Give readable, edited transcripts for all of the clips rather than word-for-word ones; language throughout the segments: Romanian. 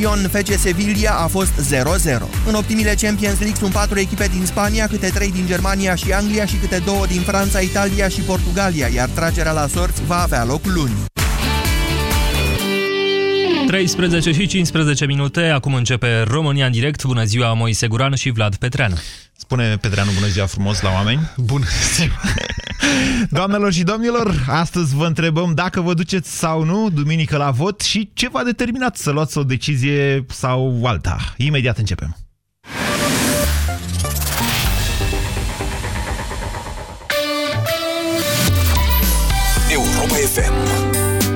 Ion FC Sevilla a fost 0-0. În optimile Champions League sunt 4 echipe din Spania, câte 3 din Germania și Anglia și câte 2 din Franța, Italia și Portugalia, iar tragerea la sorți va avea loc luni. 13 și 15 minute, acum începe România în direct. Bună ziua, Moise Guran și Vlad Petrean. Spune Petreanu bună ziua frumos la oameni. Bună ziua! Doamnelor și domnilor, astăzi vă întrebăm dacă vă duceți sau nu duminică la vot și ce v-a determinat să luați o decizie sau alta. Imediat începem. Europa FM,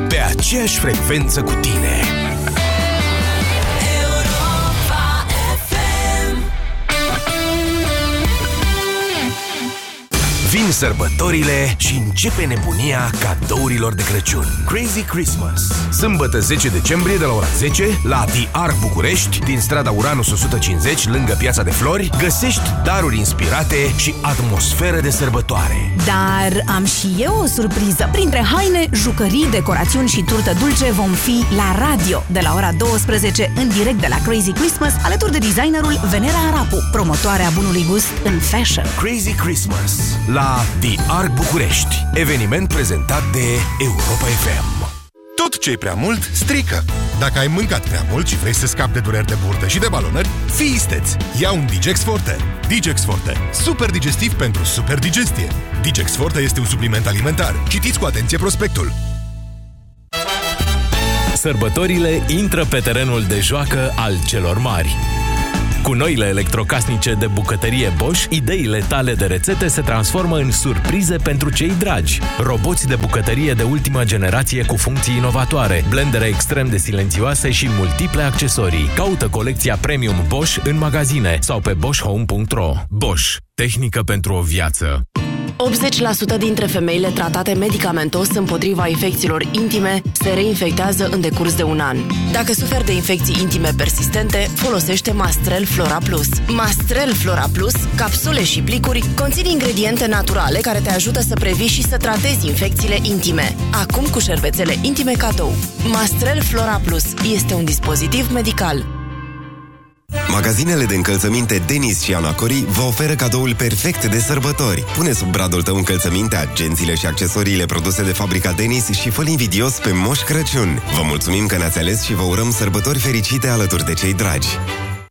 pe aceeași frecvență cu tine. Vin sărbătorile și începe nebunia cadourilor de Crăciun. Crazy Christmas. Sâmbătă 10 decembrie de la ora 10 la The Arc București, din strada Uranus 150, lângă Piața de Flori, găsești daruri inspirate și atmosferă de sărbătoare. Dar am și eu o surpriză. Printre haine, jucării, decorațiuni și turtă dulce vom fi la radio de la ora 12 în direct de la Crazy Christmas, alături de designerul Venera Arapu, promotoarea bunului gust în fashion. Crazy Christmas la The Arc București, eveniment prezentat de Europa FM. Tot ce-i prea mult strică. Dacă ai mâncat prea mult și vrei să scapi de dureri de burtă și de balonări, fii isteț! Ia un Digex Forte. Digex Forte, super digestiv pentru super digestie. Digex Forte este un supliment alimentar. Citiți cu atenție prospectul. Sărbătorile intră pe terenul de joacă al celor mari. Cu noile electrocasnice de bucătărie Bosch, ideile tale de rețete se transformă în surprize pentru cei dragi. Roboți de bucătărie de ultima generație cu funcții inovatoare, blendere extrem de silențioase și multiple accesorii. Caută colecția Premium Bosch în magazine sau pe boschhome.ro. Bosch. Tehnică pentru o viață. 80% dintre femeile tratate medicamentos împotriva infecțiilor intime se reinfectează în decurs de un an. Dacă suferi de infecții intime persistente, folosește Mastrel Flora Plus. Mastrel Flora Plus, capsule și plicuri, conțin ingrediente naturale care te ajută să previi și să tratezi infecțiile intime. Acum cu șervețele intime cadou. Mastrel Flora Plus este un dispozitiv medical. Magazinele de încălțăminte Denis și Ana Cori vă oferă cadoul perfect de sărbători. Pune sub bradul tău încălțăminte, agențiile și accesoriile produse de fabrica Denis și fă-l invidios pe Moș Crăciun. Vă mulțumim că ne-ați ales și vă urăm sărbători fericite alături de cei dragi.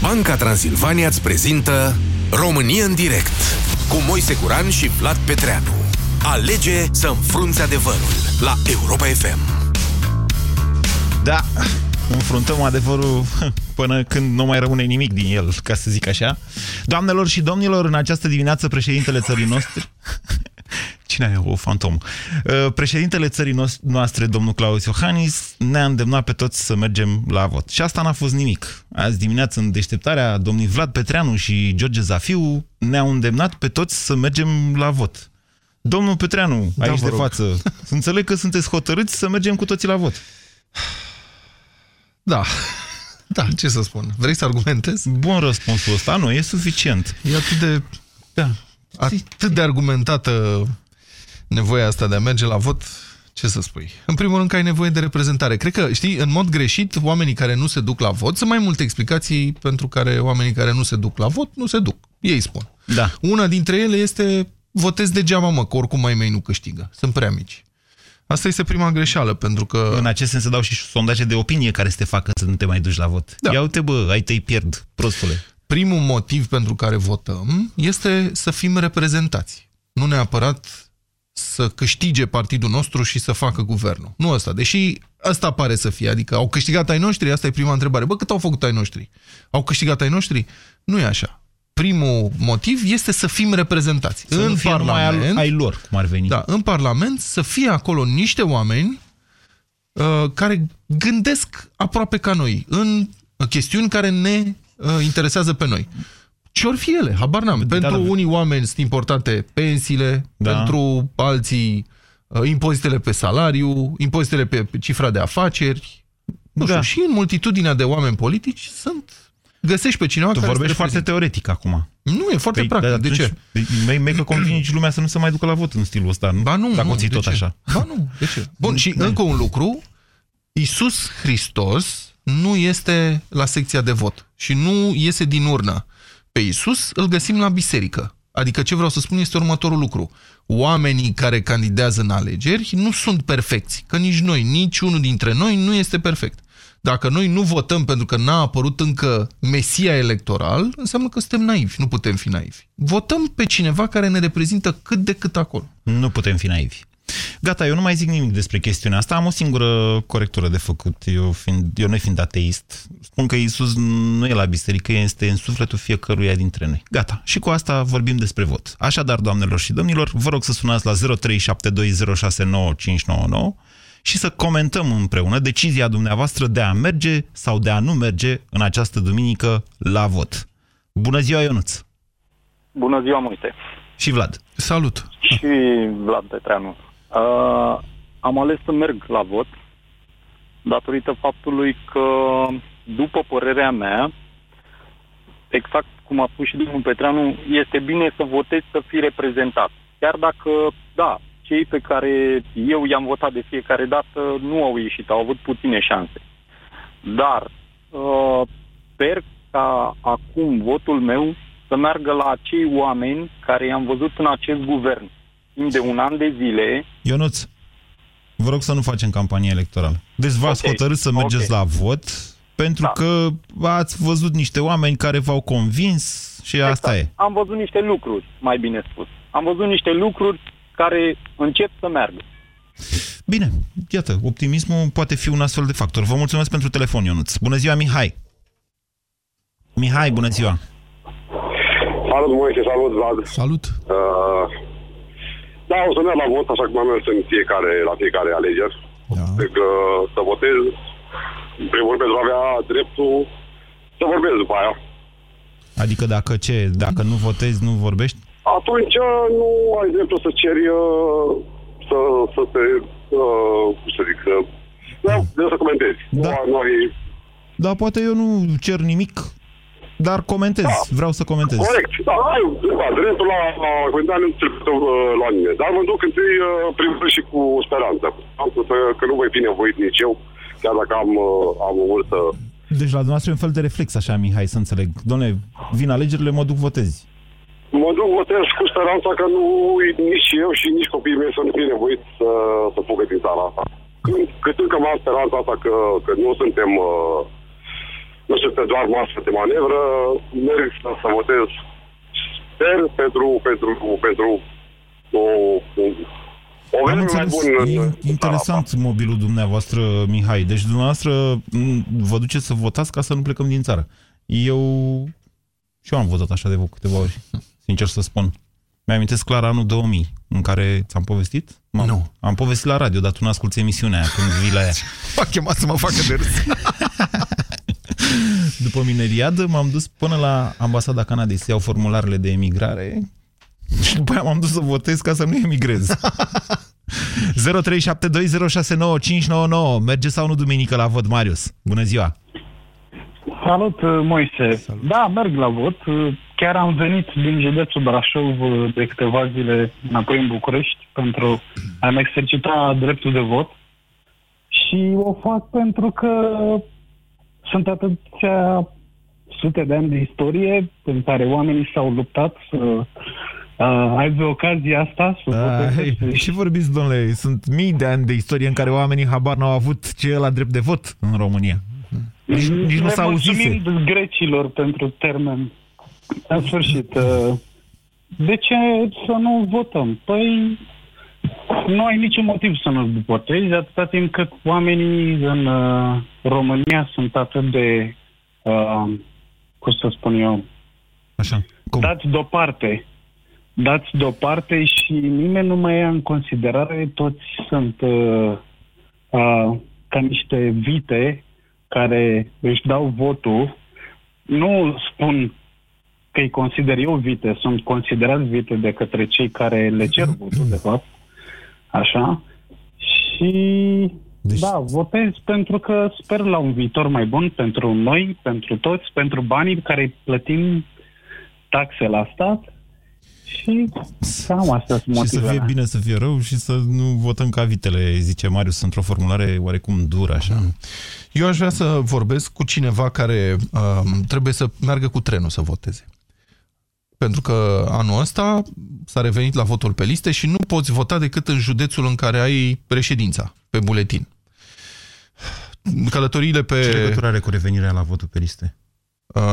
Banca Transilvania îți prezintă România în direct cu Moise Guran și Vlad Petreanu. Alege să înfrunți adevărul la Europa FM. Da, înfruntăm adevărul până când nu mai rămâne nimic din el, ca să zic așa. Doamnelor și domnilor, în această dimineață președintele țării noastre... Cine e o fantomă? Președintele țării noastre, domnul Claus Iohannis, ne-a îndemnat pe toți să mergem la vot. Și asta n-a fost nimic. Azi dimineață, în deșteptarea, domnii Vlad Petreanu și George Zafiu ne-au îndemnat pe toți să mergem la vot. Domnul Petreanu, da, aici de față, înțeleg că sunteți hotărâți să mergem cu toții la vot. Da. Da, ce să spun? Vrei să argumentezi? Bun răspunsul ăsta, nu, e suficient. E atât de... Da. Atât de argumentată nevoia asta de a merge la vot, ce să spui? În primul rând că ai nevoie de reprezentare. Cred că, știi, în mod greșit, oamenii care nu se duc la vot, sunt mai multe explicații pentru care oamenii care nu se duc la vot nu se duc. Ei spun. Da. Una dintre ele este, votez degeaba, mă, că oricum ai mei nu câștigă. Sunt prea mici. Asta este prima greșeală, pentru că... În acest sens se dau și sondaje de opinie care să te facă să nu te mai duci la vot. Da. Ia uite, bă, ai tăi pierd, prostule. Primul motiv pentru care votăm este să fim reprezentați. Nu neapărat să câștige partidul nostru și să facă guvernul. Nu ăsta, deși ăsta pare să fie. Adică au câștigat ai noștri? Asta e prima întrebare. Bă, cât au făcut ai noștri? Au câștigat ai noștri? Nu e așa. Primul motiv este să fim reprezentați. Să în parlament, ai lor, cum ar veni. Da, în parlament să fie acolo niște oameni care gândesc aproape ca noi, în chestiuni care ne interesează pe noi. Ce-or fi ele? Habar n-am. Pentru unii oameni sunt importante pensiile, pentru alții impozitele pe salariu, impozitele pe cifra de afaceri. Nu știu, și în multitudinea de oameni politici sunt... Găsești pe cineva care vorbești foarte teoretic acum. Nu, e foarte practic. De ce? Mai că convingi lumea să nu se mai ducă la vot în stilul ăsta. Ba nu, dacă o ții tot așa. Ba nu, de ce? Bun, și încă un lucru. Iisus Hristos nu este la secția de vot și nu iese din urna. Pe Iisus îl găsim la biserică. Adică ce vreau să spun este următorul lucru. Oamenii care candidează în alegeri nu sunt perfecți. Că nici noi, nici unul dintre noi nu este perfect. Dacă noi nu votăm pentru că n-a apărut încă mesia electoral, înseamnă că suntem naivi, nu putem fi naivi. Votăm pe cineva care ne reprezintă cât de cât acolo. Nu putem fi naivi. Gata, eu nu mai zic nimic despre chestiunea asta, am o singură corectură de făcut. Eu nefiind ateist, spun că Iisus nu e la biserică, este în sufletul fiecăruia dintre noi. Gata, și cu asta vorbim despre vot. Așadar, doamnelor și domnilor, vă rog să sunați la 0372069599 și să comentăm împreună decizia dumneavoastră de a merge sau de a nu merge în această duminică la vot. Bună ziua, Ionuț! Bună ziua, Moise! Și Vlad! Salut! Și Vlad Petreanu! Am ales să merg la vot datorită faptului că, după părerea mea, exact cum a spus și domnul Petreanu, este bine să votezi să fii reprezentat. Chiar dacă, da, cei pe care eu i-am votat de fiecare dată nu au ieșit, au avut puține șanse. Dar sper ca acum votul meu să meargă la acei oameni care i-am văzut în acest guvern timp de un an de zile. Ionuț, vă rog să nu facem campanie electorală. Deci v-ați hotărât să mergeți la vot pentru că ați văzut niște oameni care v-au convins și asta e. Am văzut niște lucruri, mai bine spus. Am văzut niște lucruri care încep să meargă. Bine, iată, optimismul poate fi un astfel de factor. Vă mulțumesc pentru telefon, Ionuț. Bună ziua, Mihai! Mihai, bună ziua! Salut, Moise, salut, Vlad! Salut! Da, o să merg la vot, așa cum am mers în la fiecare alegeri. Da. Cred că să votez, în primul rând, pentru a avea dreptul să vorbesc după aia. Adică dacă nu votezi, nu vorbești? Atunci nu ai dreptul să ceri să te... cum să zic... Vreau să comentezi. Da. Nu ai... Da, poate eu nu cer nimic, dar comentez. Da. Vreau să comentez. Corect. Da, ai dreptul la comentare, nu trebuie la mine. Dar mă duc întâi primul și cu speranță. Am spus că nu voi fi nevoit nici eu, chiar dacă am o vârstă... Deci la dumneavoastră e un fel de reflex așa, Mihai, să înțeleg. Doamne, vin alegerile, mă duc votezi. Mă duc, votez cu speranța că nu nici eu și nici copiii mei să nu fie nevoit să fugă din țara asta. Cât încă mai am speranța asta că nu suntem doar masă de manevră, merg să votez, sper, pentru o vreme mai bună. Interesant mobilul dumneavoastră, Mihai. Deci dumneavoastră vă duceți să votați ca să nu plecăm din țară. Și eu am votat așa de câteva ori. Sincer să spun. Mi-amintesc clar anul 2000, în care ți-am povestit? Nu. Am povestit la radio, dar tu nu asculti emisiunea aia când vii la ea. M-a chemat să mă facă de râs. După mineriadă m-am dus până la ambasada Canadei să iau formularele de emigrare și după aia m-am dus să votez ca să nu emigrez. 0372069599. Merge sau nu duminică la vot, Marius? Bună ziua! Salut, Moise! Salut. Da, merg la vot. Chiar am venit din județul Brașov de câteva zile înapoi în București pentru a-mi exercita dreptul de vot și o fac pentru că sunt atâția sute de ani de istorie în care oamenii s-au luptat să aibă ocazia asta. Și vorbiți, domnule, sunt mii de ani de istorie în care oamenii habar n-au avut ce e la drept de vot în România. Nici nu s-a auzise. Grecilor pentru termen. În sfârșit, de ce să nu votăm? Păi, nu ai niciun motiv să nu votezi, atâta timp cât oamenii în România sunt atât de, cum să spun eu, așa, cum? Dați deoparte și nimeni nu mai ia în considerare, toți sunt ca niște vite care își dau votul. Nu spun că îi consider eu vite, sunt considerați vite de către cei care le cer votul, de fapt. Așa. Și deci... da, votez pentru că sper la un viitor mai bun pentru noi, pentru toți, pentru banii care plătim taxe la stat. Și cam asta sunt motivele. Și să fie bine, să fie rău și să nu votăm ca vitele, zice Marius, într-o formulare oarecum dură, așa. Eu aș vrea să vorbesc cu cineva care trebuie să meargă cu trenul să voteze. Pentru că anul ăsta s-a revenit la votul pe liste și nu poți vota decât în județul în care ai reședința, pe buletin. Călătoriile pe... Ce legătură are cu revenirea la votul pe liste?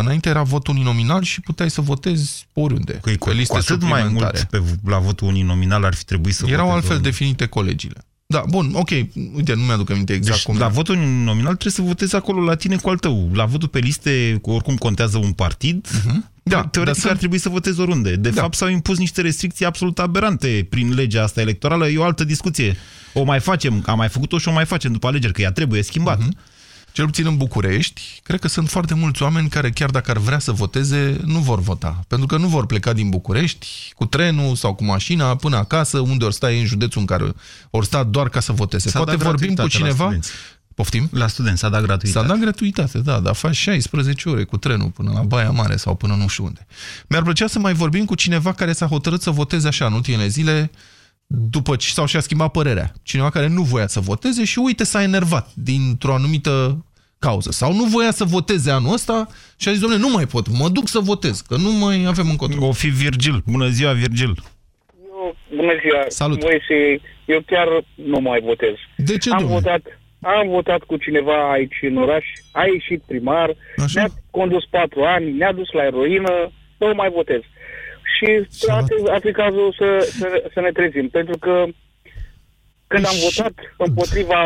Înainte era vot uninominal și puteai să votezi oriunde. Că cu atât mai mult pe, la votul uninominal ar fi trebuit să erau altfel oriunde. Definite colegiile. Da, bun, ok, uite, nu mi-aduc aminte exact deci, cum. La votul uninominal trebuie să votezi acolo la tine cu al tău. La votul pe liste, oricum contează un partid, da, teoretic ar trebui să votezi oriunde. De fapt s-au impus niște restricții absolut aberante prin legea asta electorală. E o altă discuție. O mai facem, am mai făcut-o și o mai facem după alegeri, că ea trebuie schimbat. Cel puțin în București, cred că sunt foarte mulți oameni care chiar dacă ar vrea să voteze, nu vor vota. Pentru că nu vor pleca din București cu trenul sau cu mașina până acasă, unde ori sta ei în județul în care ori sta doar ca să voteze. Poate vorbim cu cineva... La poftim? La studenți s-a dat gratuitate. S-a dat gratuitate, da, dar faci 16 ore cu trenul până la Baia Mare sau până nu știu unde. Mi-ar plăcea să mai vorbim cu cineva care s-a hotărât să voteze așa în ultimele zile... după ce sau și-a schimbat părerea. Cineva care nu voia să voteze și uite s-a enervat dintr-o anumită cauză. Sau nu voia să voteze anul ăsta și a zis, dom'le, nu mai pot, mă duc să votez, că nu mai avem încotro. O fi Virgil. Bună ziua, Virgil. Bună ziua. Salut. Moise, eu chiar nu mai votez. De ce, dom'le? Am votat cu cineva aici în oraș, a ieșit primar, așa? Ne-a condus 4 ani, ne-a dus la eroină, nu mai votez. Și ar fi cazul să ne trezim, pentru că când am votat împotriva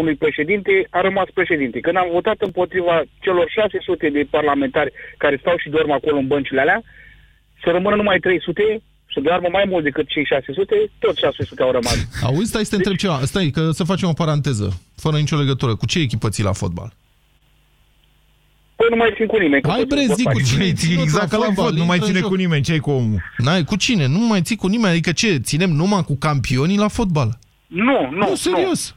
unui președinte, a rămas președinte. Când am votat împotriva celor 600 de parlamentari care stau și dorm acolo în băncile alea, să rămână numai 300, să doarmă mai mult decât cei 600, tot 600 au rămas. Auzi, stai să te întreb ceva, stai că să facem o paranteză, fără nicio legătură. Cu ce echipă ții la fotbal? Păi nu mai țin cu nimeni. Ai brezi cu cine ții, exact la vot, nu mai ține cu nimeni, ce ai cu omul? N-ai cu cine, nu mai ții cu nimeni, adică ce, ținem numai cu campionii la fotbal? Nu, serios.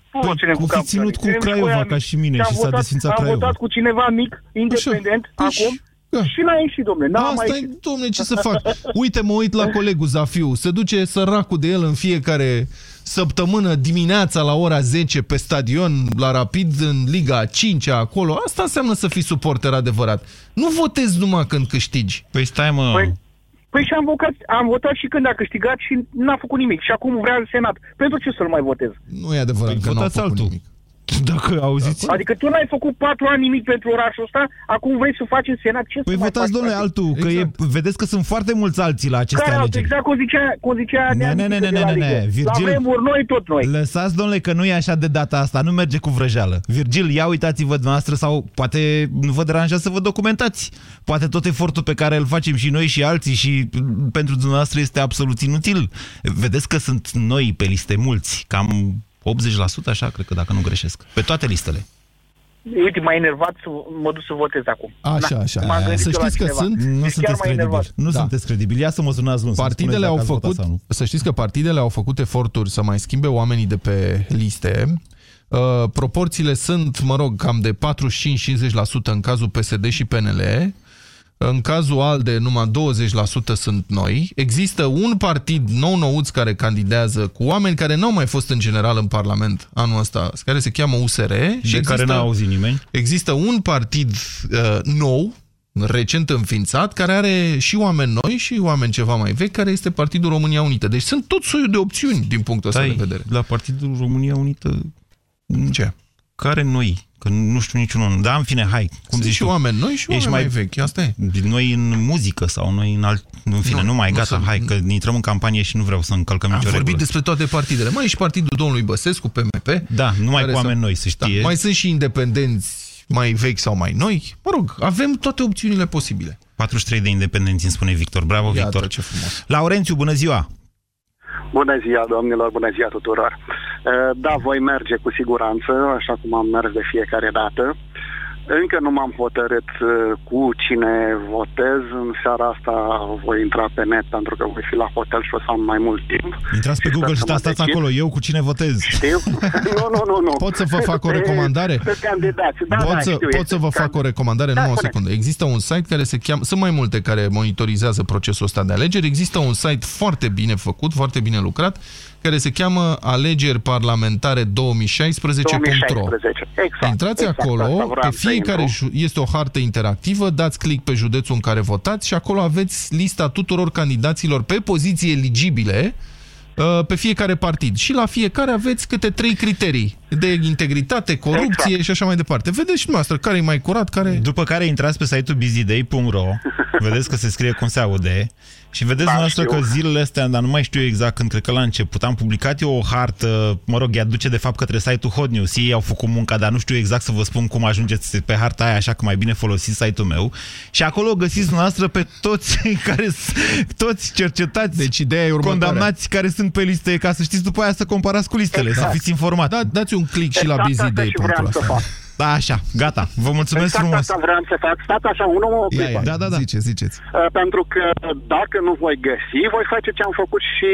Nu fi ținut cu Craiova ca și mine și s-a desfințat Craiova. Am votat cu cineva mic, independent, acum... Da. Și n-a ieșit, dom'le, n-a mai ieșit. Dom'le, ce să fac? Uite, mă uit la colegul Zafiu, se duce săracul de el în fiecare săptămână dimineața la ora 10 pe stadion, la Rapid, în Liga 5-a acolo. Asta înseamnă să fii suporter adevărat. Nu votezi numai când câștigi. Păi stai, mă... Păi și am votat și când a câștigat și n-a făcut nimic. Și acum vrea în Senat. Pentru ce să-l mai votez? Nu e adevărat că n-a făcut nimic. Dacă auziți... Adică tu n-ai făcut 4 ani nimic pentru orașul ăsta, acum vrei să faci în Senat ce? Păi votați, domnule, altul, că exact. Vedeți că sunt foarte mulți alții la aceste alegeri. Exact cum zicea ne-a Virgil, la vremuri noi, tot noi. Lăsați, domnule, că nu e așa de data asta, nu merge cu vrăjeală. Virgil, ia uitați-vă dumneavoastră sau poate nu vă deranjează să vă documentați. Poate tot efortul pe care îl facem și noi și alții și pentru dumneavoastră este absolut inutil. Vedeți că sunt noi pe liste mulți, cam... 80% așa, cred că, dacă nu greșesc. Pe toate listele. Uite, m-a enervat să mă duc să votez acum. Așa. Să știți că sunt... Nu sunteți credibili. Ia să mă sunați luni. Partidele au făcut... Să știți că partidele au făcut eforturi să mai schimbe oamenii de pe liste. Proporțiile sunt, mă rog, cam de 45-50% în cazul PSD și PNL. În cazul ALDE, numai 20% sunt noi. Există un partid nou-nouț care candidează cu oameni care n-au mai fost în general în Parlament anul ăsta, care se cheamă USR. Și care n-a auzit nimeni. Există un partid nou, recent înființat, care are și oameni noi și oameni ceva mai vechi, care este Partidul România Unită. Deci sunt tot soiul de opțiuni din punctul ăsta de vedere. La Partidul România Unită... Ce? Care noi... Că nu știu niciunul. Dar în fine, hai. Cum zici și oameni noi și oameni mai vechi. Asta e. Noi în muzică sau noi în alt... În fine, gata, hai, că intrăm în campanie și nu vreau să încălcăm nicio regulă. Am vorbit despre toate partidele. Mai e și partidul domnului Băsescu, PMP. Da, numai cu oameni noi, să știe. Da, mai sunt și independenți mai vechi sau mai noi. Mă rog, avem toate opțiunile posibile. 43 de independenți, îmi spune Victor. Bravo, Victor. Ce frumos. Laurențiu, bună ziua! Bună ziua, domnilor, bună ziua tuturor. Da, voi merge cu siguranță, așa cum am mers de fiecare dată. Încă nu m-am hotărât cu cine votez. În seara asta voi intra pe net, pentru că voi fi la hotel și o să am mai mult timp. Intrați pe Google și stați acolo, eu cu cine votez. Știu? Nu. Pot să vă fac o recomandare? Pot să vă fac o recomandare? Nu, o secundă. Există un site care se cheamă... Sunt mai multe care monitorizează procesul ăsta de alegeri. Există un site foarte bine făcut, foarte bine lucrat, care se cheamă AlegeriParlamentare2016.ro. Exact, intrați acolo, pe fiecare este o hartă interactivă, dați click pe județul în care votați și acolo aveți lista tuturor candidaților pe poziții eligibile pe fiecare partid. Și la fiecare aveți câte 3 criterii de integritate, corupție și așa mai departe. Vedeți și dumneavoastră care e mai curat, care... După care intrați pe site-ul busyday.ro, vedeți că se scrie cum se aude și vedeți dumneavoastră că zilele astea, dar nu mai știu exact când, cred că la început, am publicat eu o hartă, mă rog, ea duce de fapt către site-ul Hot News. Ei au făcut munca, dar nu știu exact să vă spun cum ajungeți pe harta aia, așa că mai bine folosiți site-ul meu. Și acolo găsiți dumneavoastră pe toți care toți cercetați, deci ideea e următoarea, condamnați care sunt pe liste, ca să știți după aia să comparați cu listele, să fiți informați. Dați un click și la busyday.ro. Da, așa, gata. Vă mulțumesc frumos. Asta vreau să fac. Stați așa, unul o clipă. Da. Ziceți. Pentru că dacă nu voi găsi, voi face ce am făcut și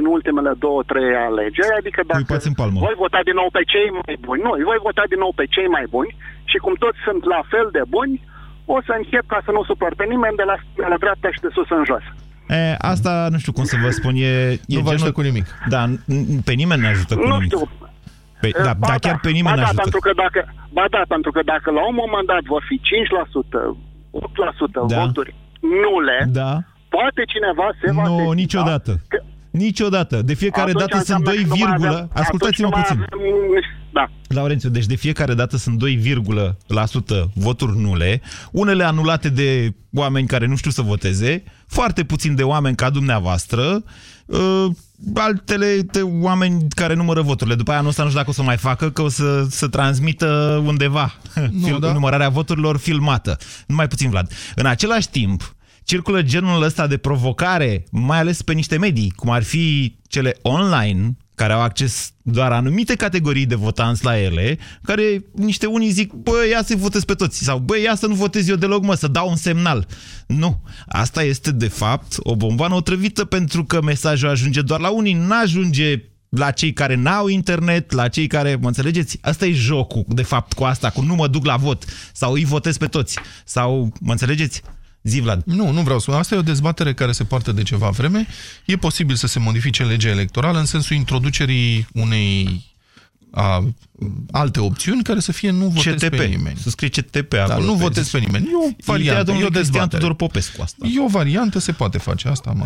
în ultimele 2-3 alegeri, adică dacă voi vota din nou pe cei mai buni. Nu, voi vota din nou pe cei mai buni și cum toți sunt la fel de buni, o să încep ca să nu supăr pe nimeni de la dreapta și de sus în jos. E, asta nu știu cum să vă spun, nu vă ajută cu nimic. Da, pe nimeni nu ajută cu nimic. Nu știu. Pentru că dacă la un moment dat vor fi 5%, 8% voturi nule, poate cineva se va... Nu, niciodată. Niciodată. De fiecare dată sunt 2, ascultați-mă puțin. Da. Laurențiu, deci de fiecare dată sunt 2,% voturi nule, unele anulate de oameni care nu știu să voteze, foarte puțin de oameni ca dumneavoastră, altele de oameni care numără voturile. După aia anul ăsta nu știu dacă o să mai facă, că o să transmită undeva numărarea voturilor filmată. Numai puțin, Vlad. În același timp, circulă genul ăsta de provocare, mai ales pe niște medii, cum ar fi cele online, care au acces doar anumite categorii de votanți la ele, care unii zic, bă, ia să-i votez pe toți, sau bă, ia să nu votez eu deloc, mă, să dau un semnal. Nu, asta este de fapt o bomboană otrăvită, pentru că mesajul ajunge doar la unii, n-ajunge la cei care n-au internet, la cei care, mă înțelegeți, asta e jocul, de fapt, cu asta, cu nu mă duc la vot, sau îi votez pe toți, sau, mă înțelegeți? Zi, Vlad. Nu vreau să spun. Asta e o dezbatere care se poartă de ceva vreme. E posibil să se modifice legea electorală în sensul introducerii unei alte opțiuni care să fie nu votez pe nimeni. Să scrie CTP acolo. Dar nu votez pe nimeni. E o variantă. E o dezbatere. Tudor Popescu asta. E o variantă, se poate face asta, mă.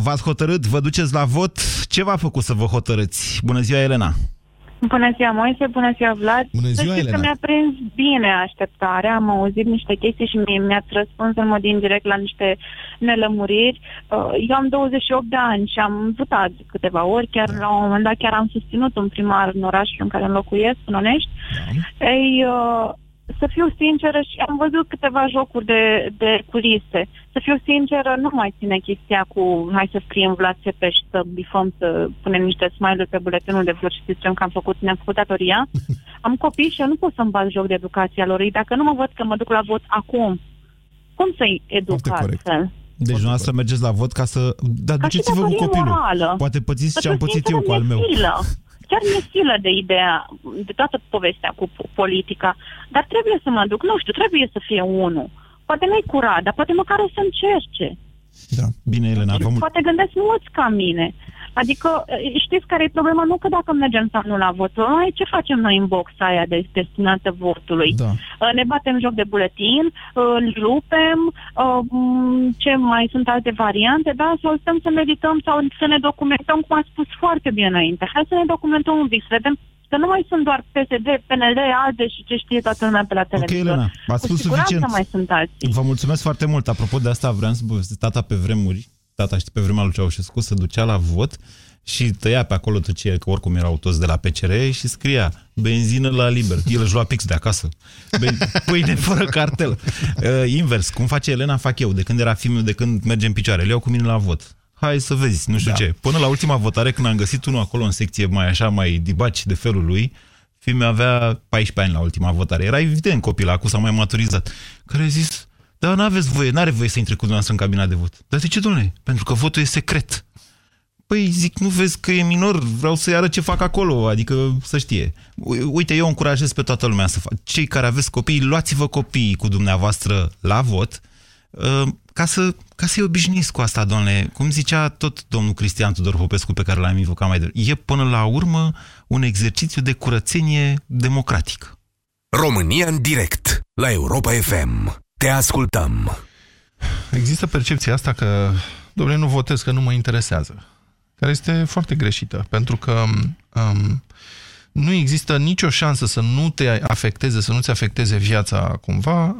0372069599. V-ați hotărât? Vă duceți la vot? Ce v-a făcut să vă hotărâți? Bună ziua, Elena. Bună ziua, Moise, bună ziua, Vlad. Bună ziua, Elena. Să știți că mi-a prins bine așteptarea, am auzit niște chestii și mi-ați răspuns în mod indirect la niște nelămuriri. Eu am 28 de ani și am votat câteva ori, chiar la un moment dat chiar am susținut un primar în orașul în care îmi locuiesc, în Onești. Da. Ei, să fiu sinceră, și am văzut câteva jocuri de culise. Să fiu sinceră, nu mai ține chestia cu hai să scriem Vlad Țepeș, să bifăm, să punem niște smile-uri pe buletinul de vot și să zicem că ne-am făcut datoria. Am copii și eu nu pot să-mi bat joc de educația lor. Dacă nu mă văd că mă duc la vot acum, cum să-i educ astfel? Deci dumneavoastră mergeți la vot ca să... Dar duceți-vă cu copilul. Morală. Poate pățiți ce am pățit eu cu al meu. Chiar mi-e silă de ideea, de toată povestea cu politica, dar trebuie să mă duc, nu știu, trebuie să fie unul. Poate nu-i curat, dar poate măcar o să încerce. Da, bine, Elena. Poate gândesc mulți ca mine. Adică, știți care e problema? Nu că dacă mergem sau nu la vot, ce facem noi în boxa aia destinată votului? Da. Ne batem joc de buletin, îl rupem, ce mai sunt alte variante, da? Sau stăm să medităm sau să ne documentăm, cum a spus foarte bine înainte. Hai să ne documentăm un pic, să vedem că nu mai sunt doar PSD, PNL, ALDE și ce știe toată lumea pe la televizor. Ok, Elena, m-a spus suficient. Mai sunt alții. Vă mulțumesc foarte mult. Apropo de asta, vreau să vă povestesc tata pe vremuri. Tata, știi, pe vremea lui Ceaușescu, se ducea la vot și tăia pe acolo tăcie, că oricum erau toți de la PCR, și scria benzină la liber. El își lua pix de acasă. Pâine fără cartel. Invers, cum face Elena, fac eu. De când era filmul, de când merge în picioare. Le iau cu mine la vot. hai să vezi, nu știu ce. Până la ultima votare, când am găsit unul acolo în secție mai așa, mai dibaci de felul lui, fiul meu avea 14 ani la ultima votare. Era evident copil, acum s-a mai maturizat. Care a zis, dar n-aveți voie, n-are voie să intre cu dumneavoastră în cabina de vot. Dar de ce, dom'le? Pentru că votul e secret. Păi zic, nu vezi că e minor, vreau să-i arăt ce fac acolo, adică să știe. Uite, eu încurajez pe toată lumea să fac. Cei care aveți copii, luați-vă copiii cu dumneavoastră la vot, ca să-i obișnuiți cu asta, domnule. Cum zicea tot domnul Cristian Tudor Popescu, pe care l-am invocat mai devreme, e până la urmă un exercițiu de curățenie democratică. România în direct, la Europa FM. Te ascultăm. Există percepția asta că, domnule, nu votez, că nu mă interesează, care este foarte greșită, pentru că nu există nicio șansă să nu te afecteze, să nu-ți afecteze viața cumva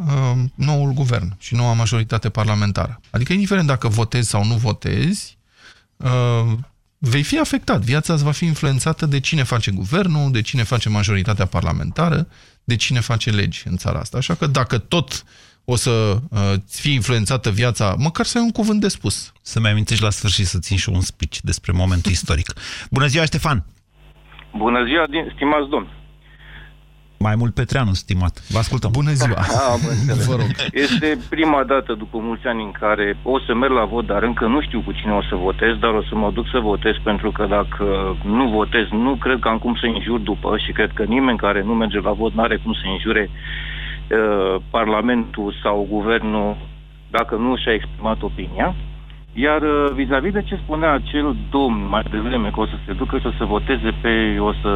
noul guvern și noua majoritate parlamentară. Adică, indiferent dacă votezi sau nu votezi, vei fi afectat. Viața îți va fi influențată de cine face guvernul, de cine face majoritatea parlamentară, de cine face legi în țara asta. Așa că dacă tot o să fie influențată viața, măcar să ai un cuvânt de spus. Să-mi amintești la sfârșit să țin și un speech despre momentul istoric. Bună ziua, Ștefan! Bună ziua, stimați domn! Mai mult Petreanu, stimat. Vă ascultăm. Bună ziua! Vă rog. Este prima dată după mulți ani în care o să merg la vot, dar încă nu știu cu cine o să votez, dar o să mă duc să votez, pentru că dacă nu votez, nu cred că am cum să înjur după și cred că nimeni care nu merge la vot n-are cum să înjure Parlamentul sau guvernul dacă nu și-a exprimat opinia. Iar vis-a-vis de ce spunea acel domn mai devreme, că o să se ducă și o să voteze pe, o să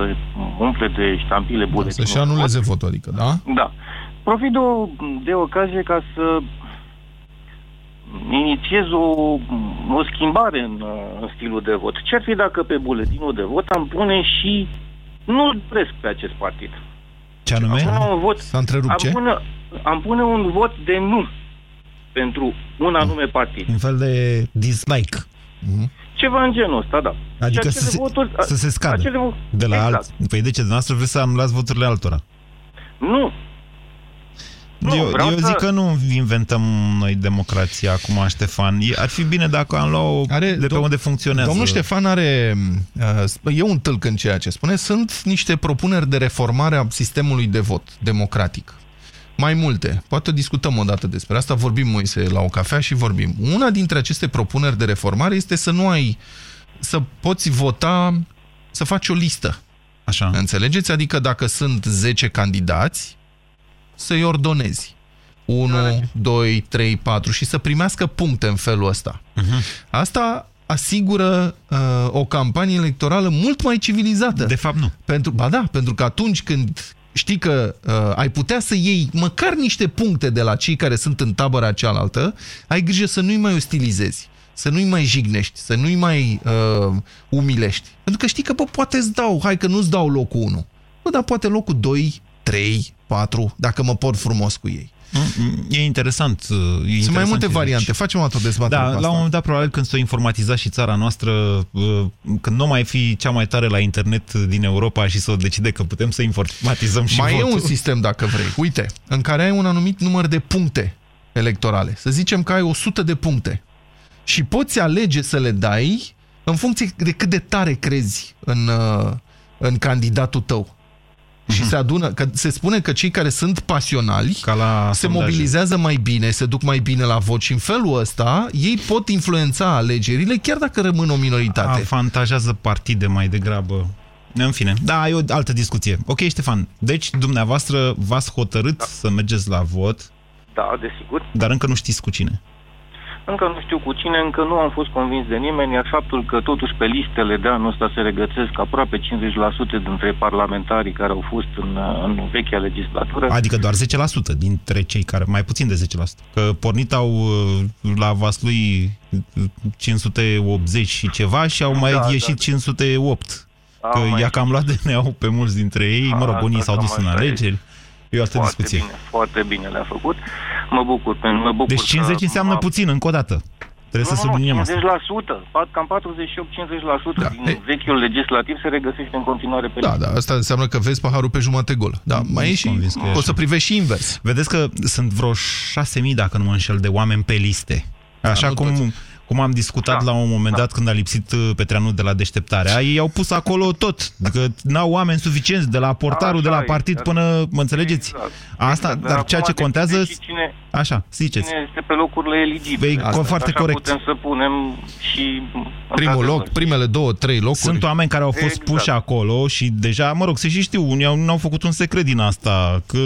umple de ștampile buletinul. Să-și anuleze votul, adică, da? Da. Profit de ocazie ca să inițiez o schimbare în stilul de vot. Ce-ar fi dacă pe buletinul de vot am pune și nu-l presc pe acest partid? Ce anume? Am pune un vot de nu pentru un anume partid. Un fel de dislike. Ceva în genul ăsta, da. Adică să se scadă de la alții. Păi de ce? De noastră vreți să anulați voturile altora? Nu. Eu zic că nu inventăm noi democrația acum, Ștefan. Ar fi bine dacă am luat-o de pe unde funcționează. Domnul Ștefan e un tâlc în ceea ce spune. Sunt niște propuneri de reformare a sistemului de vot democratic. Mai multe. Poate discutăm o dată despre asta. Vorbim, Moise, la o cafea și vorbim. Una dintre aceste propuneri de reformare este să nu ai... să poți vota, să faci o listă. Așa. Înțelegeți? Adică dacă sunt 10 candidați, să-i ordonezi 1, 2, 3, 4 și să primească puncte în felul ăsta. Asta asigură o campanie electorală mult mai civilizată. De fapt, nu. Pentru că atunci când știi că ai putea să iei măcar niște puncte de la cei care sunt în tabăra cealaltă, ai grijă să nu-i mai ostilizezi, să nu-i mai jignești, să nu-i mai umilești. Pentru că știi că, poate îți dau, hai că nu-ți dau locul 1, dar poate locul 2, 3, 4, dacă mă port frumos cu ei. E interesant. Sunt mai multe variante. Facem o altă dezbatere. Da, la un moment dat, probabil, când s-o informatiza și țara noastră, când nu mai fi cea mai tare la internet din Europa și s-o decide că putem să informatizăm și votul. Mai e un sistem, dacă vrei, uite, în care ai un anumit număr de puncte electorale. Să zicem că ai 100 de puncte și poți alege să le dai în funcție de cât de tare crezi în candidatul tău. Și se adună, că se spune că cei care sunt pasionali se mobilizează mai bine, se duc mai bine la vot și în felul ăsta ei pot influența alegerile chiar dacă rămân o minoritate. Avantajează partide mai degrabă. În fine, da, e o altă discuție. Ok, Ștefan, deci dumneavoastră v-ați hotărât să mergeți la vot. Da, desigur. Dar încă nu știți cu cine. Încă nu știu cu cine, încă nu am fost convins de nimeni, iar faptul că totuși pe listele de anul ăsta se regăsesc aproape 50% dintre parlamentarii care au fost în vechea legislatură. Adică doar 10% dintre cei care, mai puțin de 10%, că pornit au la Vaslui 580 și ceva și au mai ieșit 508. Că i-a cam luat DNA-ul pe mulți dintre ei, mă rog, unii s-au dus în alegeri. E o altă discuție. Foarte bine le-a făcut. Mă bucur. Deci 50 înseamnă puțin, încă o dată. Trebuie să subliniem asta. 50%, cam 48-50% din vechiul legislativ se regăsește în continuare pe listă. Da, asta înseamnă că vezi paharul pe jumate gol. Da, mai e și o să privești și invers. Vedeți că sunt vreo 6.000, dacă nu mă înșel, de oameni pe liste. Așa cum... Cum am discutat la un moment dat când a lipsit Petreanu de la Deșteptarea, ei au pus acolo tot, că n-au oameni suficienți de la portarul, de la partid până, mă înțelegeți? Asta, dar ceea ce contează... Așa, ziceți. Cine este pe locurile eligibile. Foarte corect. Putem să punem și... Primul loc, primele 2-3 locuri. Sunt oameni care au fost puși acolo și deja, mă rog, se și știu, unii n-au făcut un secret din asta, că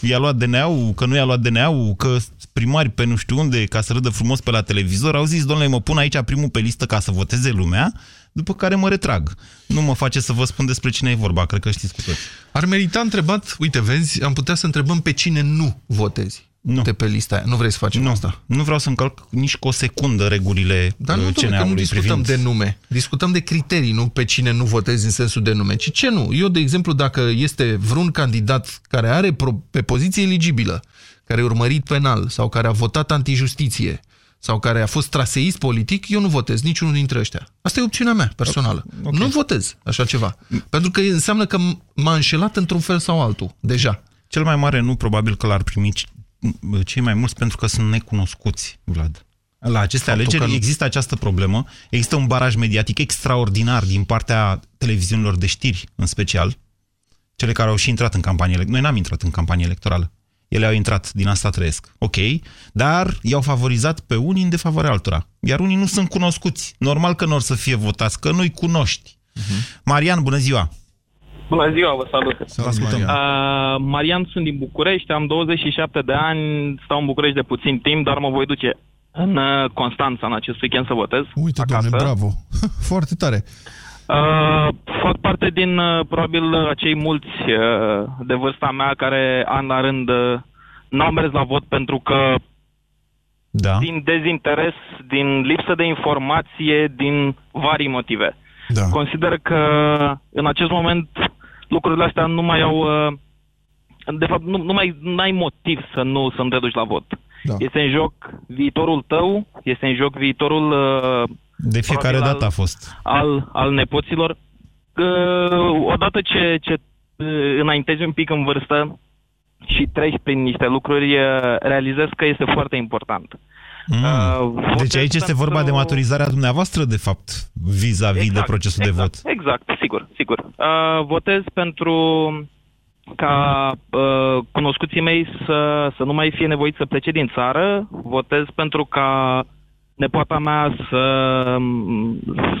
i-a luat DNA-ul, că nu i-a luat DNA-ul, că primari pe nu știu unde, ca să râdă frumos pe la televizor, au zis, domnule, mă pun aici primul pe listă ca să voteze lumea, după care mă retrag. Nu mă face să vă spun despre cine e vorba, cred că știți cu toți. Ar merita întrebat, uite, vezi, am putea să întrebăm pe cine nu votezi. Nu. De pe lista aia. Nu vrei să facem asta? Nu vreau să încalc nici cu o secundă regulile. Dar nu, domnule, că nu discutăm de nume. Discutăm de criterii, nu pe cine nu votezi în sensul de nume, ci ce nu. Eu, de exemplu, dacă este vreun candidat care are pe poziție eligibilă, care a urmărit penal sau care a votat antijustiție sau care a fost traseist politic, eu nu votez niciunul dintre ăștia. Asta e opțiunea mea personală. Okay. Nu votez așa ceva. Pentru că înseamnă că m-a înșelat într-un fel sau altul. Deja. Cel mai mare nu probabil că l-ar primi cei mai mulți pentru că sunt necunoscuți, Vlad. La aceste alegeri există această problemă, există un baraj mediatic extraordinar din partea televiziunilor de știri, în special, cele care au și intrat în campanie electorală. Noi n-am intrat în campanie electorală. Ele au intrat, din asta trăiesc, ok, dar i-au favorizat pe unii în defavoarea altora. Iar unii nu sunt cunoscuți. Normal că nu or să fie votați, că nu-i cunoști. Marian, bună ziua! Bună ziua, vă salut! Marian, sunt din București, am 27 de ani, stau în București de puțin timp, dar mă voi duce în Constanța în acest weekend să votez. Uite, acasă. Doamne, bravo! Foarte tare! Fac parte din, probabil, acei mulți de vârsta mea care, an la rând, n-au mers la vot pentru că din dezinteres, din lipsă de informație, din varii motive. Consider că, în acest moment, lucrurile astea nu mai au... De fapt, n-ai motiv să nu te duci la vot. Este în joc viitorul tău, este în joc viitorul... De fiecare dată a fost. Al nepoților. Odată ce înaintezi un pic în vârstă și treci prin niște lucruri, realizezi că este foarte important. Deci aici este vorba de maturizarea dumneavoastră, de fapt, vis-a-vis de procesul de vot. Exact, sigur. Votez pentru ca cunoscuții mei să nu mai fie nevoiți să plece din țară. Votez pentru ca nepoata mea să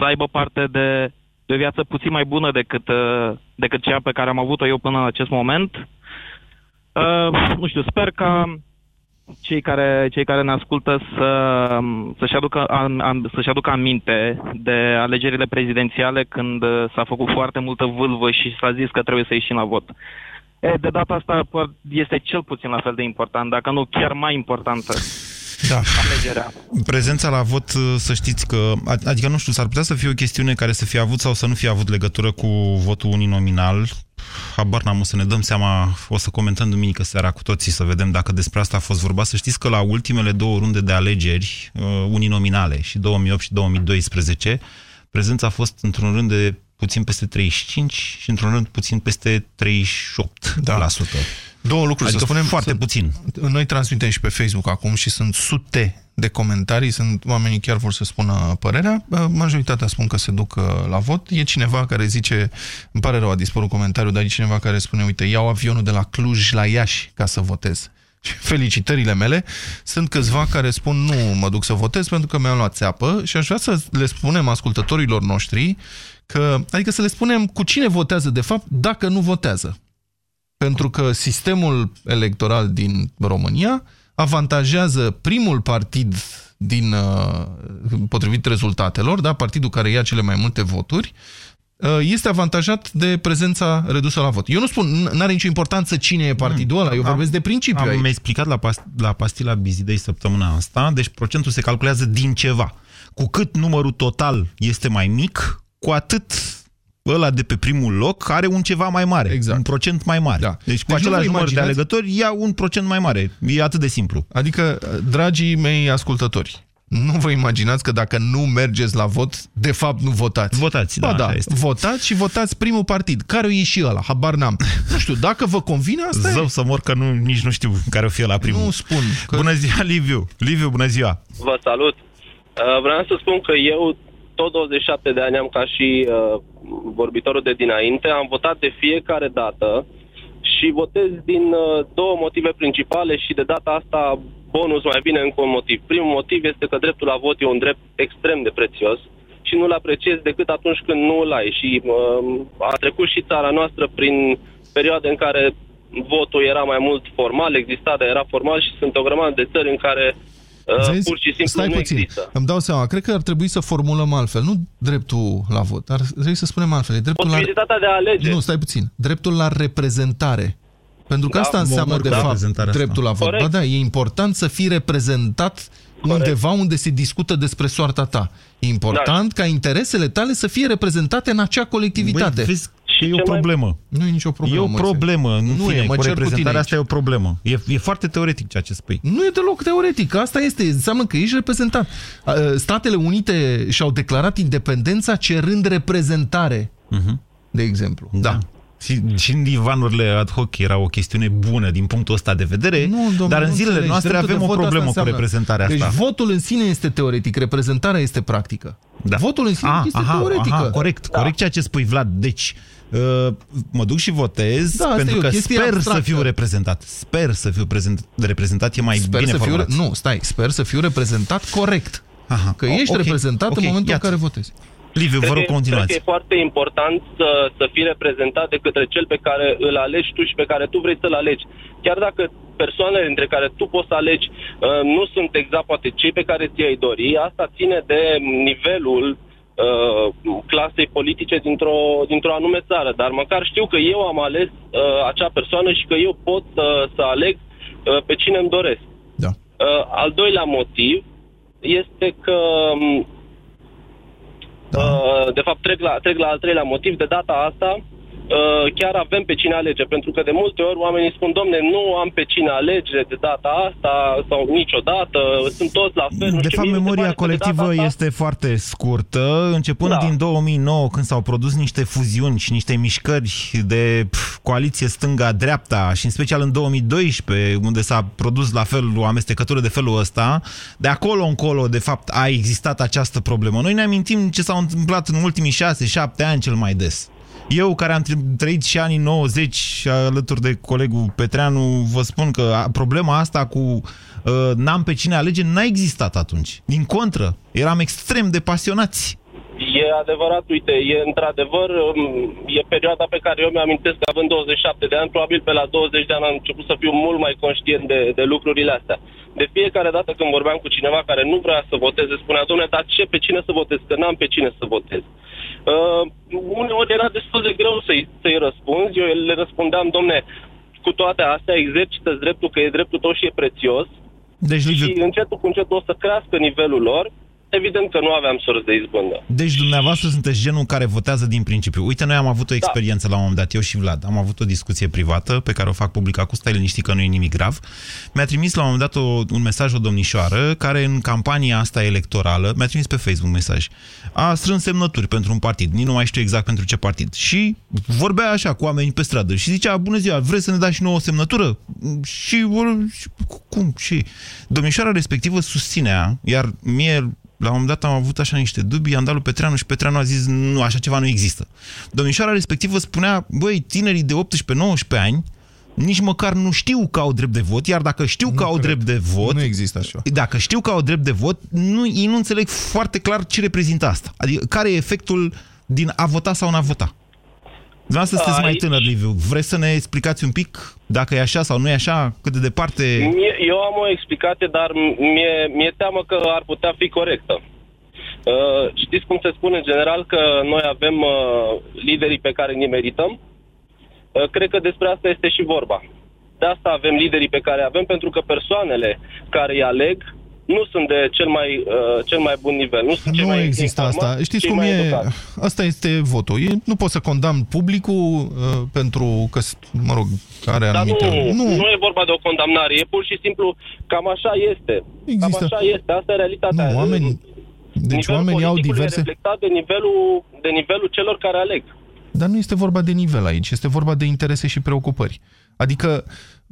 aibă parte de o viață puțin mai bună decât cea pe care am avut-o eu până în acest moment. Nu știu, sper ca cei care ne ascultă să-și aducă aminte de alegerile prezidențiale, când s-a făcut foarte multă vâlvă și s-a zis că trebuie să ieșim la vot. De data asta este cel puțin la fel de important, dacă nu chiar mai importantă. Alegerea. Prezența la vot, să știți că, adică nu știu, s-ar putea să fie o chestiune care să fie avut sau să nu fie avut legătură cu votul uninominal. Habar n-am, o să ne dăm seama, o să comentăm duminică seara cu toții să vedem dacă despre asta a fost vorba. Să știți că la ultimele două runde de alegeri uninominale, și 2008 și 2012, prezența a fost într-un rând de puțin peste 35% și într-un rând puțin peste 38%. Două lucruri, adică să spunem, foarte puțin. Noi transmitem și pe Facebook acum și sunt sute de comentarii, oamenii chiar vor să spună părerea, majoritatea spun că se duc la vot. E cineva care zice, îmi pare rău, a dispărut comentariul, dar e cineva care spune, uite, iau avionul de la Cluj la Iași ca să votez. Felicitările mele. Sunt câțiva care spun, nu mă duc să votez pentru că mi-am luat țeapă, și aș vrea să le spunem ascultătorilor noștri că, adică să le spunem cu cine votează de fapt dacă nu votează. Pentru că sistemul electoral din România avantajează primul partid din, potrivit rezultatelor, da, partidul care ia cele mai multe voturi, este avantajat de prezența redusă la vot. Eu nu spun, n-are nicio importanță cine e partidul ăla, eu vorbesc de principiu aici. Am explicat la pastila Bizidei săptămâna asta, deci procentul se calculează din ceva. Cu cât numărul total este mai mic, cu atât... ăla de pe primul loc are un ceva mai mare, un procent mai mare. Deci cu același număr de alegători ia un procent mai mare. E atât de simplu. Adică, dragii mei ascultători, nu vă imaginați că dacă nu mergeți la vot, de fapt nu votați. Votați, este. Votați și votați primul partid. Care o e și ăla? Habar n-am. Nu știu, dacă vă convine, asta Zău e. Să mor că nici nu știu care o fi ăla primul. Nu spun. Că... Bună ziua, Liviu. Liviu, bună ziua. Vă salut. Vreau să spun că eu tot 27 de ani am ca și vorbitorul de dinainte, am votat de fiecare dată și votez din două motive principale și de data asta bonus mai bine încă un motiv. Primul motiv este că dreptul la vot e un drept extrem de prețios și nu-l apreciez decât atunci când nu îl ai. Și a trecut și țara noastră prin perioade în care votul era mai mult formal, exista, dar era formal și sunt o grămadă de țări în care pur și simplu nu există. Îmi dau seama, cred că ar trebui să formulăm altfel, nu dreptul la vot, ar trebui să spunem altfel. Posibilitatea de a alege. Nu, stai puțin, dreptul la reprezentare. Pentru că asta înseamnă, de fapt, dreptul la vot. Ba da, e important să fii reprezentat undeva unde se discută despre soarta ta. E important ca interesele tale să fie reprezentate în acea colectivitate. Și e o problemă. Nu e nicio problemă. E o problemă. Nu e, mă cer cu tine aici. Asta e o problemă. E foarte teoretic ceea ce spui. Nu e deloc teoretic. Asta este. Înseamnă că ești reprezentat. Statele Unite și-au declarat independența cerând reprezentare. De exemplu. Da. Și în divanurile ad hoc era o chestiune bună din punctul ăsta de vedere, dar în zilele noastre avem o problemă cu reprezentarea asta. Deci votul în sine este teoretic, reprezentarea este practică. Votul în sine este teoretică. Corect ceea ce spui, Vlad. Deci mă duc și votez pentru că sper să fiu reprezentat. Sper să fiu reprezentat, e mai bine format. Nu, stai, sper să fiu reprezentat corect. Că ești reprezentat în momentul în care votezi. Liviu, vă rog, continuați. Cred că e foarte important să fii reprezentat de către cel pe care îl alegi tu și pe care tu vrei să-l alegi. Chiar dacă persoanele între care tu poți să alegi nu sunt exact poate cei pe care ți-ai dori, asta ține de nivelul clasei politice dintr-o anume țară. Dar măcar știu că eu am ales acea persoană și că eu pot să aleg pe cine îmi doresc. Da. Al doilea motiv este că de fapt, trec la al treilea motiv. De data asta chiar avem pe cine alege, pentru că de multe ori oamenii spun: domne, nu am pe cine alege de data asta sau niciodată, sunt toți la fel. De fapt, memoria colectivă este foarte scurtă. Începând din 2009, când s-au produs niște fuziuni și niște mișcări de coaliție stânga-dreapta, și în special în 2012, unde s-a produs la fel o amestecătură de felul ăsta, de acolo încolo, de fapt, a existat această problemă. Noi ne amintim ce s-a întâmplat în ultimii 6-7 ani cel mai des. Eu, care am trăit și anii 90 alături de colegul Petreanu, vă spun că problema asta cu n-am pe cine alege n-a existat atunci. Din contră, eram extrem de pasionați. E adevărat, uite, e într-adevăr, e perioada pe care eu mi-amintesc având 27 de ani, probabil pe la 20 de ani am început să fiu mult mai conștient de lucrurile astea. De fiecare dată când vorbeam cu cineva care nu vrea să voteze, spunea: dom'le, dar ce, pe cine să votez, că n-am pe cine să votez. Uneori era destul de greu să-i răspunzi, eu le răspundeam: dom'le, cu toate astea exercită-ți dreptul, că e dreptul tău și e prețios. Deci, și încetul cu încetul o să crească nivelul lor. Evident că nu aveam sorți de izbândă. Deci dumneavoastră sunteți genul care votează din principiu. Uite, noi am avut o experiență la un moment dat, eu și Vlad. Am avut o discuție privată pe care o fac public acum, stai liniștit că nu e nimic grav. Mi-a trimis la un moment dat un mesaj o domnișoară care în campania asta electorală, mi-a trimis pe Facebook mesaj, a strâns semnături pentru un partid, nici nu mai știu exact pentru ce partid. Și vorbea așa cu oameni pe stradă și zicea: bună ziua, vreți să ne dați și nouă o semnătură? Și cum? Și domnișoara respectivă susținea, iar mie la un moment dat am avut așa niște dubii, am dat lui Petreanu și Petreanu a zis: nu, așa ceva nu există. Domnișoara respectivă spunea: băi, tinerii de 18-19 ani nici măcar nu știu că au drept de vot, iar dacă știu că au drept de vot... Nu există așa. Dacă știu că au drept de vot, ei nu înțeleg foarte clar ce reprezintă asta. Adică care e efectul din a vota sau n-a vota. Dumneavoastră sunteți mai tânăr, Liviu. Vreți să ne explicați un pic dacă e așa sau nu e așa? Cât de departe... Eu am o explicație, dar mi-e teamă că ar putea fi corectă. Știți cum se spune în general că noi avem liderii pe care ne merităm? Cred că despre asta este și vorba. De asta avem liderii pe care avem, pentru că persoanele care îi aleg nu sunt de cel mai bun nivel. Nu există asta. Știți cum e? Educat. Asta este votul. Nu pot să condamn publicul pentru că, mă rog, are anumite... Nu e vorba de o condamnare. E pur și simplu cam așa este. Există. Cam așa este. Asta e realitatea. Deci oamenii au diverse... reflectat de nivelul celor care aleg. Dar nu este vorba de nivel aici. Este vorba de interese și preocupări. Adică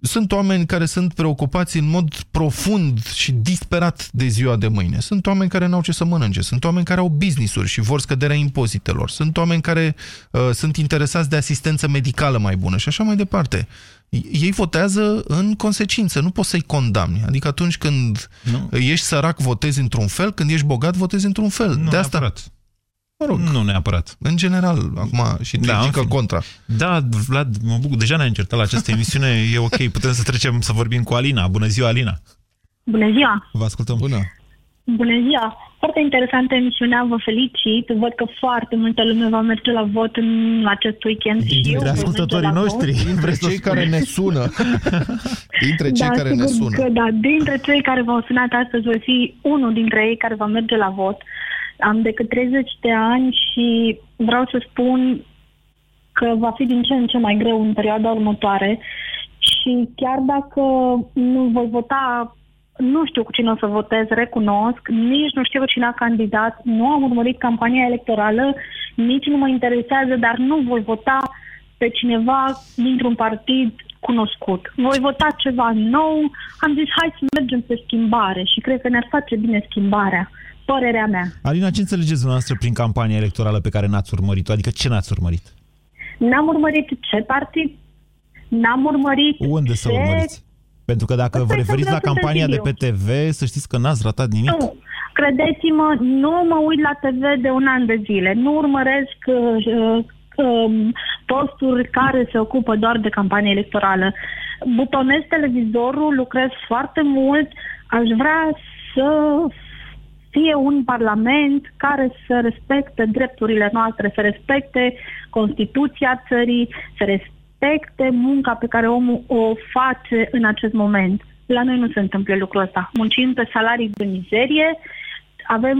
Sunt oameni care sunt preocupați în mod profund și disperat de ziua de mâine. Sunt oameni care n-au ce să mănânce. Sunt oameni care au business-uri și vor scăderea impozitelor. Sunt oameni care sunt interesați de asistență medicală mai bună și așa mai departe. Ei votează în consecință, nu poți să-i condamni. Adică atunci când ești sărac, votezi într-un fel, când ești bogat, votezi într-un fel. Nu de asta. Neapărat. Mă rog, nu neapărat. În general, acum și critică contra. Da, Vlad, mă bucur. Deja ne-a încercat la această emisiune. E ok, putem să trecem să vorbim cu Alina. Bună ziua, Alina! Bună ziua! Vă ascultăm. Bună! Bună ziua! Foarte interesantă emisiunea, vă felicit. Văd că foarte multă lume va merge la vot în acest weekend. Dintre ascultătorii noștri, dintre cei care ne sună. Dintre cei care ne sună. Că, da, dintre cei care v-au sunat astăzi, voi fi unul dintre ei care va merge la vot. Am decât 30 de ani și vreau să spun că va fi din ce în ce mai greu în perioada următoare și chiar dacă nu voi vota, nu știu cu cine o să votez, recunosc, nici nu știu cine a candidat, nu am urmărit campania electorală, nici nu mă interesează, dar nu voi vota pe cineva dintr-un partid cunoscut. Voi vota ceva nou, am zis hai să mergem pe schimbare și cred că ne-ar face bine schimbarea. Părerea mea. Alina, ce înțelegeți dumneavoastră prin campania electorală pe care n-ați urmărit-o? Adică ce n-ați urmărit? N-am urmărit ce partid? N-am urmărit unde să urmăriți? Pentru că dacă vă referiți la campania de pe TV, să știți că n-ați ratat nimic. Nu. Credeți-mă, nu mă uit la TV de un an de zile. Nu urmăresc posturi care se ocupă doar de campanie electorală. Butonez televizorul, lucrez foarte mult, aș vrea să fie un parlament care să respecte drepturile noastre, să respecte Constituția țării, să respecte munca pe care omul o face în acest moment. La noi nu se întâmplă lucrul ăsta. Muncim pe salarii de mizerie, avem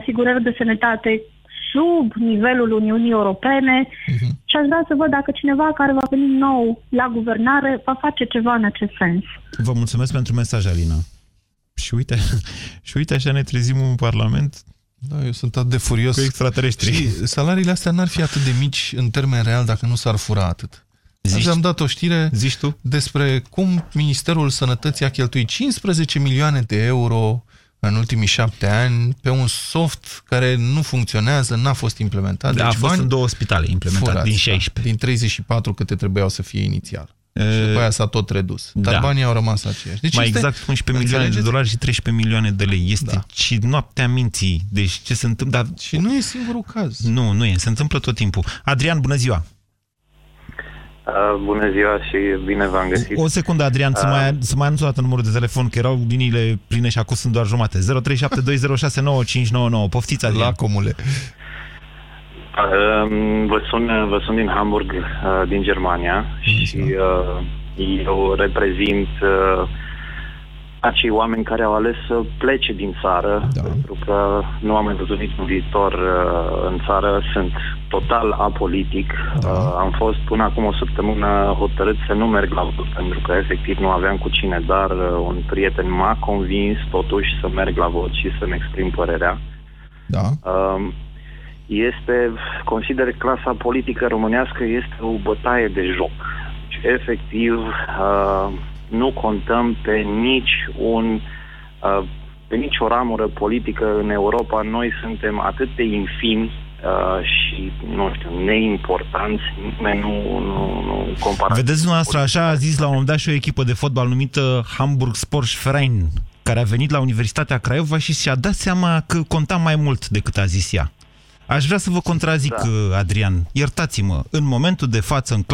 asigurări de sănătate sub nivelul Uniunii Europene și aș vrea să văd dacă cineva care va veni nou la guvernare va face ceva în acest sens. Vă mulțumesc pentru mesaj, Alina. Și uite, așa ne trezim în Parlament. Da, eu sunt atât de furios. Cu extraterestri. Și salariile astea n-ar fi atât de mici în termen real dacă nu s-ar fura atât. Azi am dat o știre despre cum Ministerul Sănătății a cheltuit 15 milioane de euro în ultimii 7 ani pe un soft care nu funcționează, n-a fost implementat. Da, deci a fost în 2 spitale implementat, furați, din 16. Da, din 34 câte trebuiau să fie inițial. Și după aia s-a tot redus. Dar banii au rămas aceiași. Deci mai exact 11 milioane de dolari și 13 milioane de lei. Este și noaptea minții. Deci ce se întâmplă? Dar... Și nu e singurul caz. Nu e. Se întâmplă tot timpul. Adrian, bună ziua! Bună ziua și bine v-am găsit. O secundă, Adrian, să mai anunț o dată numărul de telefon, că erau liniile pline și acum sunt doar jumate. 0372069599. Poftiți, Adrian. La comule. Vă sun din Hamburg, din Germania, și eu reprezint acei oameni care au ales să plece din țară, pentru că nu am mai văzut niciun viitor în țară, sunt total apolitic. Am fost până acum o săptămână hotărât să nu merg la vot, pentru că efectiv nu aveam cu cine, dar un prieten m-a convins totuși să merg la vot și să-mi exprim părerea. Consider clasa politică românească este o bătaie de joc. Efectiv, nu contăm pe nicio ramură politică în Europa. Noi suntem atât de infimi și, nu știu, neimportanți. Nu comparăm. Vedeți dumneavoastră, așa a zis la un moment dat și o echipă de fotbal numită Hamburg Sportverein, care a venit la Universitatea Craiova și și-a dat seama că conta mai mult decât a zis ea. Aș vrea să vă contrazic, Adrian, iertați-mă, în momentul de față,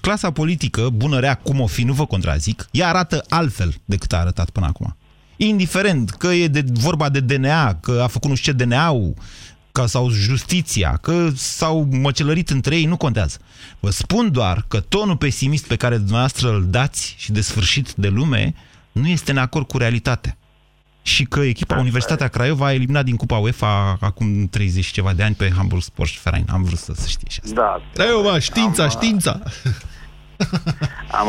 clasa politică, bună rea, cum o fi, nu vă contrazic, ea arată altfel decât a arătat până acum. Indiferent că e vorba de DNA, că a făcut nu știu ce DNA-ul, că sau justiția, că s-au măcelărit între ei, nu contează. Vă spun doar că tonul pesimist pe care dumneavoastră îl dați și de sfârșit de lume nu este în acord cu realitatea. Și că echipa Universitatea Craiova a eliminat din Cupa UEFA acum 30 ceva de ani pe Hamburg Sportverein. Am vrut să știi și asta. Craiova, știința! Am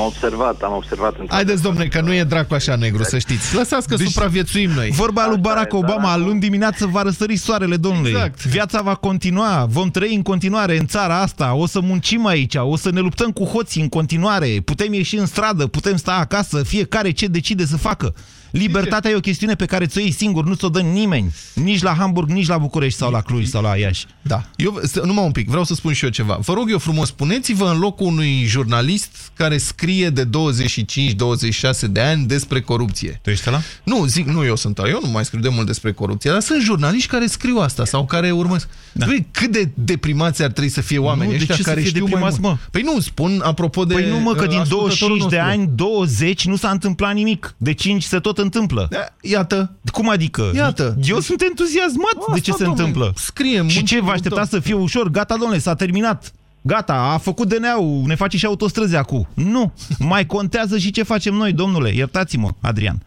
observat. Haideți, domne, că nu e dracu așa negru, să știți. Lăsați că supraviețuim noi. Vorba lui Barack Obama, luni dimineață va răsări soarele, domnule. Exact. Viața va continua, vom trăi în continuare în țara asta, o să muncim aici, o să ne luptăm cu hoții în continuare, putem ieși în stradă, putem sta acasă, fiecare ce decide să facă. Libertatea e o chestiune pe care ți-o iei singur, nu ți-o dă nimeni. Nici la Hamburg, nici la București sau la Cluj sau la Iași. Da. Eu, numai un pic, vreau să spun și eu ceva. Vă rog eu frumos, puneți-vă în locul unui jurnalist care scrie de 25-26 de ani despre corupție. Tu ești ăla? Nu, zic, nu, eu sunt ăla, eu nu mai scriu de mult despre corupție, dar sunt jurnaliști care scriu asta sau care urmăsc. Da. Băi, cât de deprimați ar trebui să fie oamenii ăștia care știu mai mult? Mă? Păi nu, spun apropo de... Păi nu, mă, că din 25 de ani, 20 nu s-a întâmplat nimic. De 5 se tot întâmplă. Iată. Cum adică? Iată. Eu sunt entuziasmat de ce se întâmplă. Scrie. Și ce, vă așteptați să fie ușor? Gata, domnule, s-a terminat. Gata, a făcut DNA-ul, ne face și autostrăzi acum. Nu. Mai contează și ce facem noi, domnule. Iertați-mă, Adrian.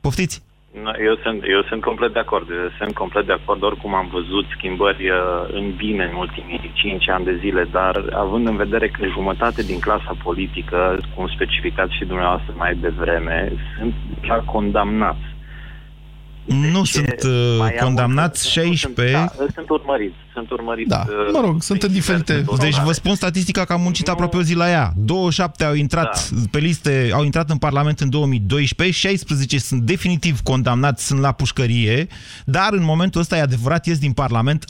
Poftiți. Eu sunt complet de acord. Oricum am văzut schimbări în bine în ultimii 5 ani de zile, dar având în vedere că jumătate din clasa politică, cum specificați și dumneavoastră mai devreme, sunt chiar condamnați. Nu sunt condamnați 16. Sunt urmăriți. Da. Mă rog, sunt în diferite. Deci vă spun statistica că am muncit aproape o zi la ea. 27 au intrat pe liste, au intrat în Parlament în 2012, 16 sunt definitiv condamnați, sunt la pușcărie, dar în momentul ăsta, e adevărat, ies din Parlament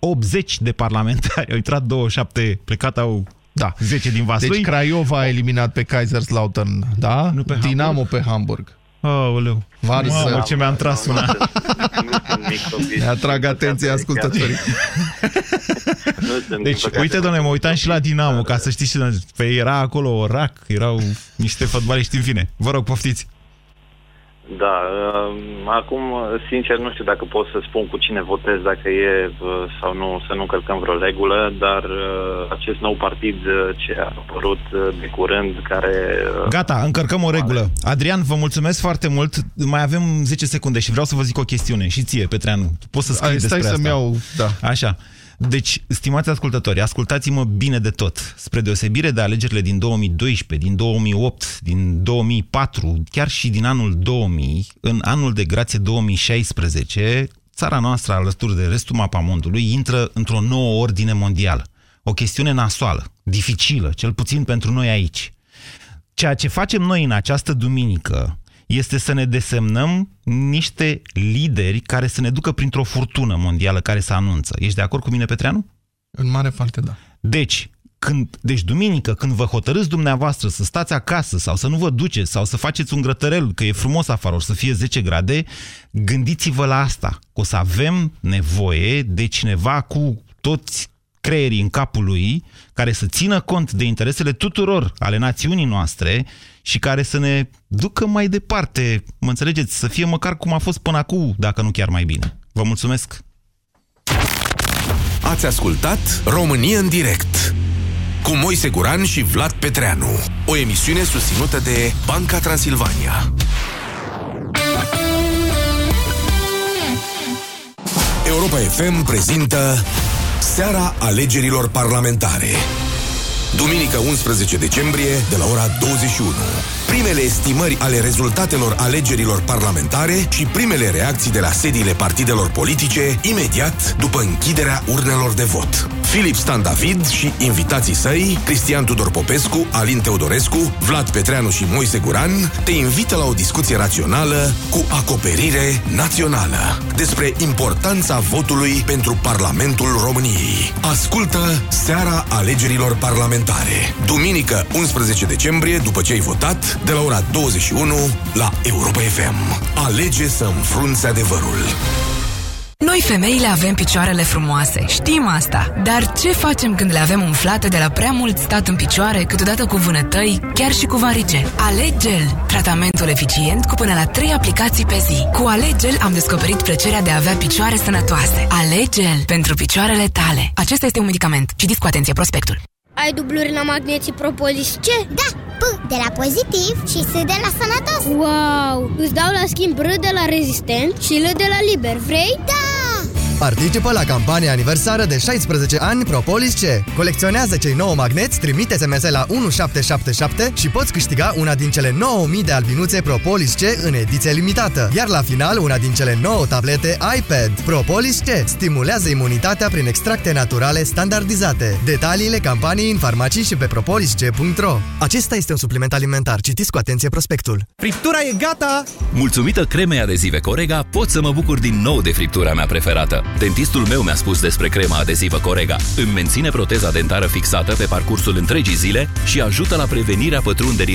80 de parlamentari. Au intrat 27, plecat au... Da, 10 din Vaslui. Deci Craiova a eliminat pe Kaiserslautern, da? Nu pe Dinamo Hamburg. Pe Hamburg. Aoleu, mamă, ce mi-am tras una. Ne atrag atenția ascultătorii. Deci, uite, domnule, mă uitam și la Dinamo, ca să știți, pe era acolo Orac, erau niște fotbaliști, în fine. Vă rog, poftiți. Da, acum, sincer, nu știu dacă pot să spun cu cine votez, dacă e sau nu, să nu încălcăm vreo regulă, dar acest nou partid ce a apărut de curând, care... Gata, încărcăm o regulă. Adrian, vă mulțumesc foarte mult. Mai avem 10 secunde și vreau să vă zic o chestiune. Și ție, Petreanu, poți să scrii despre asta. Stai să-mi iau, da. Așa. Deci, stimați ascultători, ascultați-mă bine de tot. Spre deosebire de alegerile din 2012, din 2008, din 2004, chiar și din anul 2000, în anul de grație 2016, țara noastră, alături de restul mapamondului, intră într-o nouă ordine mondială. O chestiune nasoală, dificilă, cel puțin pentru noi aici. Ceea ce facem noi în această duminică este să ne desemnăm niște lideri care să ne ducă printr-o furtună mondială care se anunță. Ești de acord cu mine, Petreanu? În mare parte, da. Deci, duminică, când vă hotărâți dumneavoastră să stați acasă sau să nu vă duceți sau să faceți un grătărel, că e frumos afară, o să fie 10 grade, gândiți-vă la asta, că o să avem nevoie de cineva cu toți creierii în capul lui, care să țină cont de interesele tuturor ale națiunii noastre și care să ne ducă mai departe, mă înțelegeți, să fie măcar cum a fost până acum, dacă nu chiar mai bine. Vă mulțumesc! Ați ascultat România în direct cu Moise Guran și Vlad Petreanu, o emisiune susținută de Banca Transilvania. Europa FM prezintă Seara alegerilor parlamentare. Duminică 11 decembrie, de la ora 21. Primele estimări ale rezultatelor alegerilor parlamentare și primele reacții de la sediile partidelor politice, imediat după închiderea urnelor de vot. Filip Stan David și invitații săi, Cristian Tudor Popescu, Alin Teodorescu, Vlad Petreanu și Moise Guran, te invită la o discuție rațională cu acoperire națională despre importanța votului pentru Parlamentul României. Ascultă Seara alegerilor parlamentare. Duminică 11 decembrie, după ce ai votat, de la ora 21 la Europa FM. Alege să înfrunți adevărul. Noi femeile avem picioarele frumoase, știm asta. Dar ce facem când le avem umflate de la prea mult stat în picioare, câteodată cu vânătăi, chiar și cu varice? Alegegel, tratamentul eficient cu până la 3 aplicații pe zi. Cu Alegegel am descoperit plăcerea de a avea picioare sănătoase. Alegegel, pentru picioarele tale. Acesta este un medicament. Citiți cu atenție prospectul. Ai dubluri la magneții Propolis C? Da, P de la pozitiv și S de la sănătos. Wow, îți dau la schimb R de la rezistent și L de la liber, vrei? Da! Participă la campania aniversară de 16 ani Propolis C. Colecționează cei 9 magneți, trimite SMS la 1777 și poți câștiga una din cele 9000 de albinuțe Propolis C în ediție limitată. Iar la final, una din cele 9 tablete iPad. Propolis C stimulează imunitatea prin extracte naturale standardizate. Detaliile campaniei în farmacii și pe propolisc.ro. Acesta este un supliment alimentar. Citiți cu atenție prospectul. Friptura e gata! Mulțumită cremei adezive Corega, pot să mă bucur din nou de friptura mea preferată. Dentistul meu mi-a spus despre crema adezivă Corega. Îmi menține proteza dentară fixată pe parcursul întregii zile și ajută la prevenirea pătrunderii